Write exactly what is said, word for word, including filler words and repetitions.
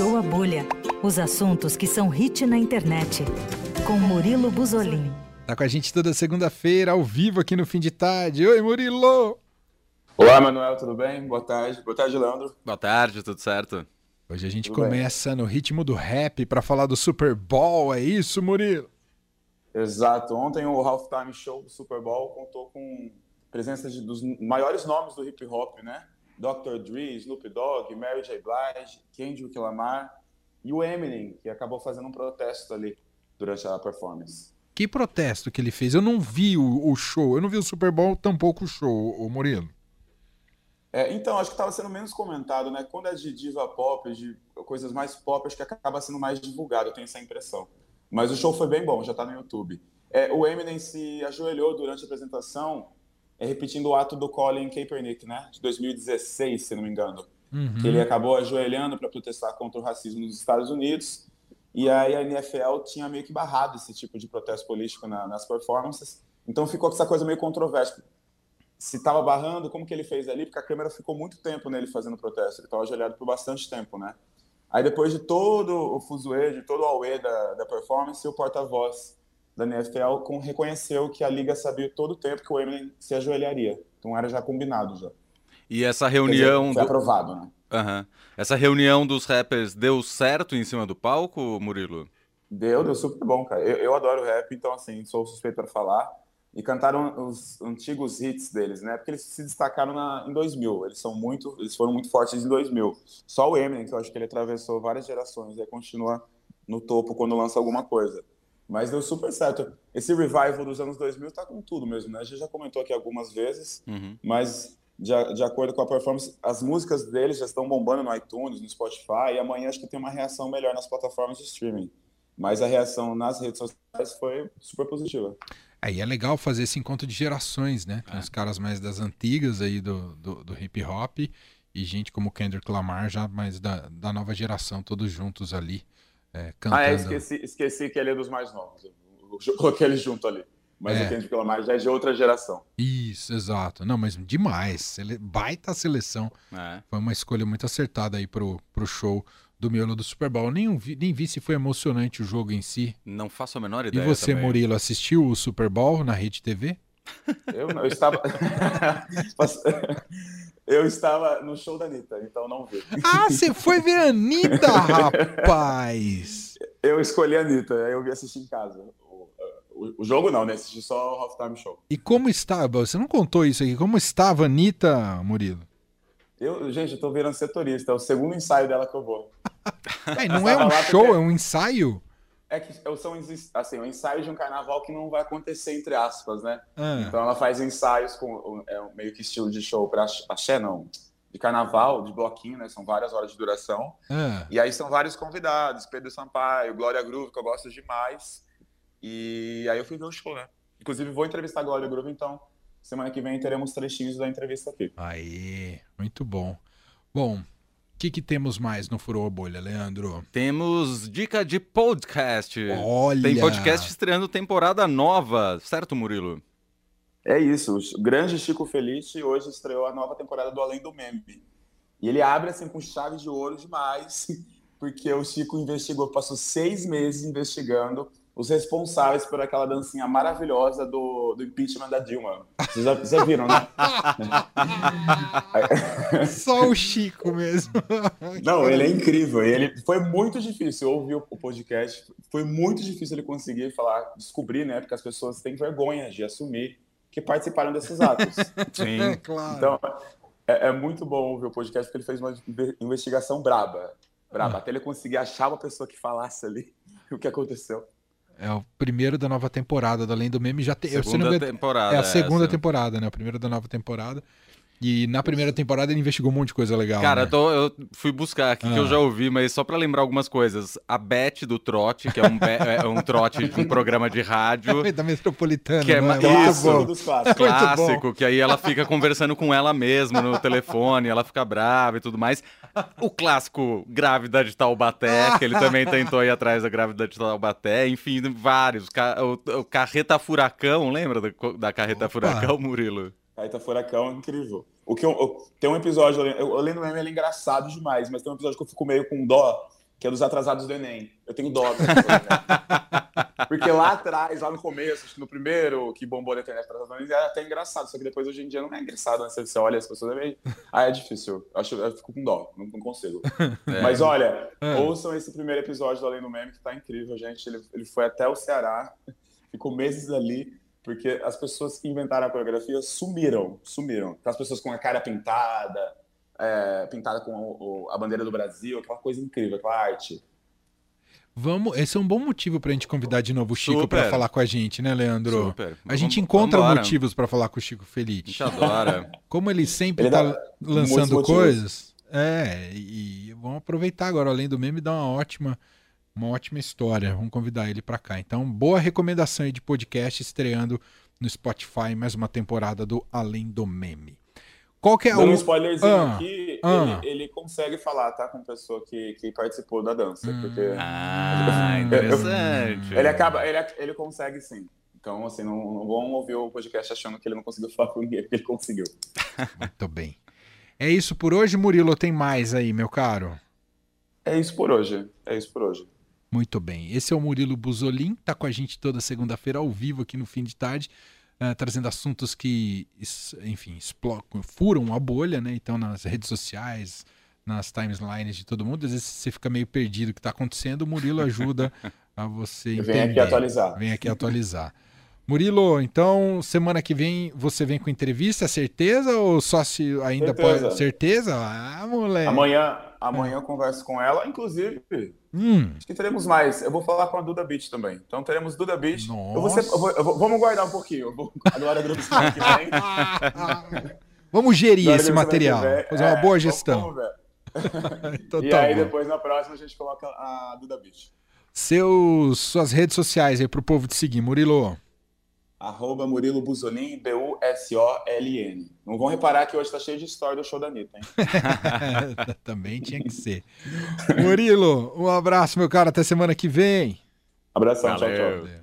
Estourou a Bolha. Os assuntos que são hit na internet. Com Murilo Buzolini. Tá com a gente toda segunda-feira, ao vivo aqui no Fim de Tarde. Oi, Murilo! Olá, Manuel, tudo bem? Boa tarde. Boa tarde, Leandro. Boa tarde, tudo certo? Hoje a gente tudo começa bem. No ritmo do rap para falar do Super Bowl, é isso, Murilo? Exato. Ontem o Halftime Show do Super Bowl contou com a presença de, dos maiores nomes do hip-hop, né? doutor Dre, Snoop Dogg, Mary J. Blige, Kendrick Lamar e o Eminem, que acabou fazendo um protesto ali durante a performance. Que protesto que ele fez? Eu não vi o, o show, eu não vi o Super Bowl, tampouco o show, o Murilo. É, então, acho que estava sendo menos comentado, né? Quando é de diva pop, de coisas mais pop, acho que acaba sendo mais divulgado, eu tenho essa impressão. Mas o show foi bem bom, já está no YouTube. É, o Eminem se ajoelhou durante a apresentação, é, repetindo o ato do Colin Kaepernick, né? De dois mil e dezesseis, se não me engano. Uhum. Que ele acabou ajoelhando para protestar contra o racismo nos Estados Unidos. E aí a N F L tinha meio que barrado esse tipo de protesto político na, nas performances. Então ficou essa coisa meio controversa. Se estava barrando, como que ele fez ali? Porque a câmera ficou muito tempo nele fazendo protesto. Ele estava ajoelhado por bastante tempo, né? Aí depois de todo o fuzuê, de todo o auê da, da performance, o porta-voz da N F L com, reconheceu que a liga sabia todo o tempo que o Eminem se ajoelharia. Então era já combinado já. E essa reunião... Dizer, foi do... aprovado, né? Uhum. Essa reunião dos rappers deu certo em cima do palco, Murilo? Deu, deu super bom, cara. Eu, eu adoro rap, então assim, sou suspeito para falar. E cantaram os antigos hits deles, né? Porque eles se destacaram na, em dois mil. Eles, são muito, eles foram muito fortes em dois mil. Só o Eminem, que eu acho que ele atravessou várias gerações e continua no topo quando lança alguma coisa. Mas deu super certo. Esse revival dos anos dois mil tá com tudo mesmo, né? A gente já comentou aqui algumas vezes, uhum. mas... De, de acordo com a performance, as músicas deles já estão bombando no iTunes, no Spotify, e amanhã acho que tem uma reação melhor nas plataformas de streaming. Mas a reação nas redes sociais foi super positiva. Aí é legal fazer esse encontro de gerações, né? Tem é. os caras mais das antigas aí do, do, do hip hop e gente como Kendrick Lamar já mais da, da nova geração, todos juntos ali, é, cantando. Ah, é, esqueci, esqueci que ele é dos mais novos. Eu coloquei ele junto ali. Mas é. o Kendrick Lamar já é de outra geração. Isso, exato. Não, mas demais. Sele... Baita seleção. É. Foi uma escolha muito acertada aí pro, pro show do miolo do Super Bowl. Nem vi, nem vi se foi emocionante o jogo em si. Não faço a menor ideia. E você, também. Murilo, assistiu o Super Bowl na RedeTV? Eu não, eu estava... eu estava no show da Anitta, então não vi. Ah, você foi ver a Anitta, rapaz! Eu escolhi a Anitta, aí eu vi assistir em casa. O jogo não, né? Assisti só o Halftime Show. E como estava? Você não contou isso aqui. Como estava a Anitta, Murilo? Eu, gente, eu tô virando setorista. É o segundo ensaio dela que eu vou. É, não é um show, porque... é um ensaio? É que são, assim, um ensaio de um carnaval que não vai acontecer, entre aspas, né? Ah. Então ela faz ensaios com é, meio que estilo de show pra axé, não. De carnaval, de bloquinho, né? São várias horas de duração. Ah. E aí são vários convidados. Pedro Sampaio, Glória Groove, que eu gosto demais. E aí eu fui ver o show, né? Inclusive vou entrevistar a Glória Groove, então semana que vem teremos trechinhos da entrevista aqui. Aí, muito bom. Bom, o que, que temos mais no Furou a Bolha, Leandro? Temos dica de podcast. Olha! Tem podcast estreando temporada nova, certo, Murilo? É isso, o grande Chico Feliz hoje estreou a nova temporada do Além do Meme. E ele abre assim com chave de ouro demais, porque o Chico investigou, passou seis meses investigando os responsáveis por aquela dancinha maravilhosa do, do impeachment da Dilma. Vocês já, já viram, né? Só o Chico mesmo. Não, ele é incrível. Ele, foi muito difícil. Eu ouvi o, o podcast. Foi muito difícil ele conseguir falar, descobrir, né? Porque as pessoas têm vergonha de assumir que participaram desses atos. Sim, é, claro. Então, é, é muito bom ouvir o podcast, porque ele fez uma investigação braba. braba. Ah. Até ele conseguir achar uma pessoa que falasse ali o que aconteceu. É o primeiro da nova temporada do Além do Meme. Já te... segunda eu, me... temporada, é a segunda essa. temporada, né? O primeiro da nova temporada. E na primeira temporada ele investigou um monte de coisa legal. Cara, né? eu, tô, eu fui buscar aqui ah. que eu já ouvi, mas só pra lembrar algumas coisas. A Beth do Trote, que é um, be... é um trote de um programa de rádio. Da Metropolitana, que é, né? Isso, dos clássicos. Clássico, que aí ela fica conversando com ela mesma no telefone, ela fica brava e tudo mais. O clássico Grávida de Taubaté, que ele também tentou ir atrás da Grávida de Taubaté. Enfim, vários. O Carreta Furacão, lembra da Carreta Opa. Furacão, Murilo? Carreta Furacão é incrível. O que eu, eu, tem um episódio, eu, eu lembro, ele é engraçado demais, mas tem um episódio que eu fico meio com dó, que é dos atrasados do Enem. Eu tenho dó dessa coisa. Porque lá atrás, lá no começo, acho que no primeiro que bombou na internet, era até engraçado, só que depois hoje em dia não é engraçado, né? Você, você olha as pessoas também. Ah, é difícil. Acho, eu fico com dó, não, não consigo. É. Mas olha, é. ouçam esse primeiro episódio do Além do Meme, que tá incrível, gente. Ele, ele foi até o Ceará, ficou meses ali, porque as pessoas que inventaram a coreografia sumiram, sumiram. As pessoas com a cara pintada, É, pintada com o, o, a bandeira do Brasil, aquela coisa incrível, aquela arte. Vamos, esse é um bom motivo pra gente convidar de novo o Chico para falar com a gente, né, Leandro? Super. A gente vamos, encontra vambora. motivos para falar com o Chico Feliz. A gente adora. Como ele sempre ele tá lançando coisas, é, e vamos aproveitar agora, Além do Meme, dar uma ótima, uma ótima história. Vamos convidar ele para cá. Então, boa recomendação aí de podcast estreando no Spotify, mais uma temporada do Além do Meme. Qual que é o... um spoilerzinho ah, aqui, ah. Ele, ele consegue falar, tá? Com pessoa que, que participou da dança. Hum. Porque... Ah, interessante. Ele acaba, ele, ele consegue sim. Então, assim, não, não vão ouvir o podcast achando que ele não conseguiu falar com ninguém, porque ele conseguiu. Muito bem. É isso por hoje, Murilo? Tem mais aí, meu caro? É isso por hoje. É isso por hoje. Muito bem. Esse é o Murilo Buzolini, tá com a gente toda segunda-feira ao vivo aqui no Fim de Tarde. Uh, trazendo assuntos que, enfim, explocam, furam a bolha, né? Então, nas redes sociais, nas timelines de todo mundo, às vezes você fica meio perdido o que está acontecendo, o Murilo ajuda a você entender. Vem aqui atualizar. Vem aqui atualizar. Murilo, então, semana que vem você vem com entrevista, certeza? Ou só se ainda certeza. pode... Certeza? Ah, moleque. Amanhã, amanhã é. eu converso com ela, inclusive... Hum. Acho que teremos mais. Eu vou falar com a Duda Beach também. Então teremos Duda Beach. Eu vou ser, eu vou, eu vou, vamos guardar um pouquinho. Eu vou, a Glória Groove aqui, né? Vamos gerir Glória esse material. Fazer uma é, boa gestão. Então, e tá aí bom. Depois na próxima a gente coloca a Duda Beach. Seus, suas redes sociais aí pro povo te seguir, Murilo. Arroba Murilo Buzolini, B U S O L N. Não vão reparar que hoje tá cheio de história do show da Anitta, hein? Também tinha que ser. Murilo, um abraço, meu cara. Até semana que vem. Abração, valeu. Tchau, tchau.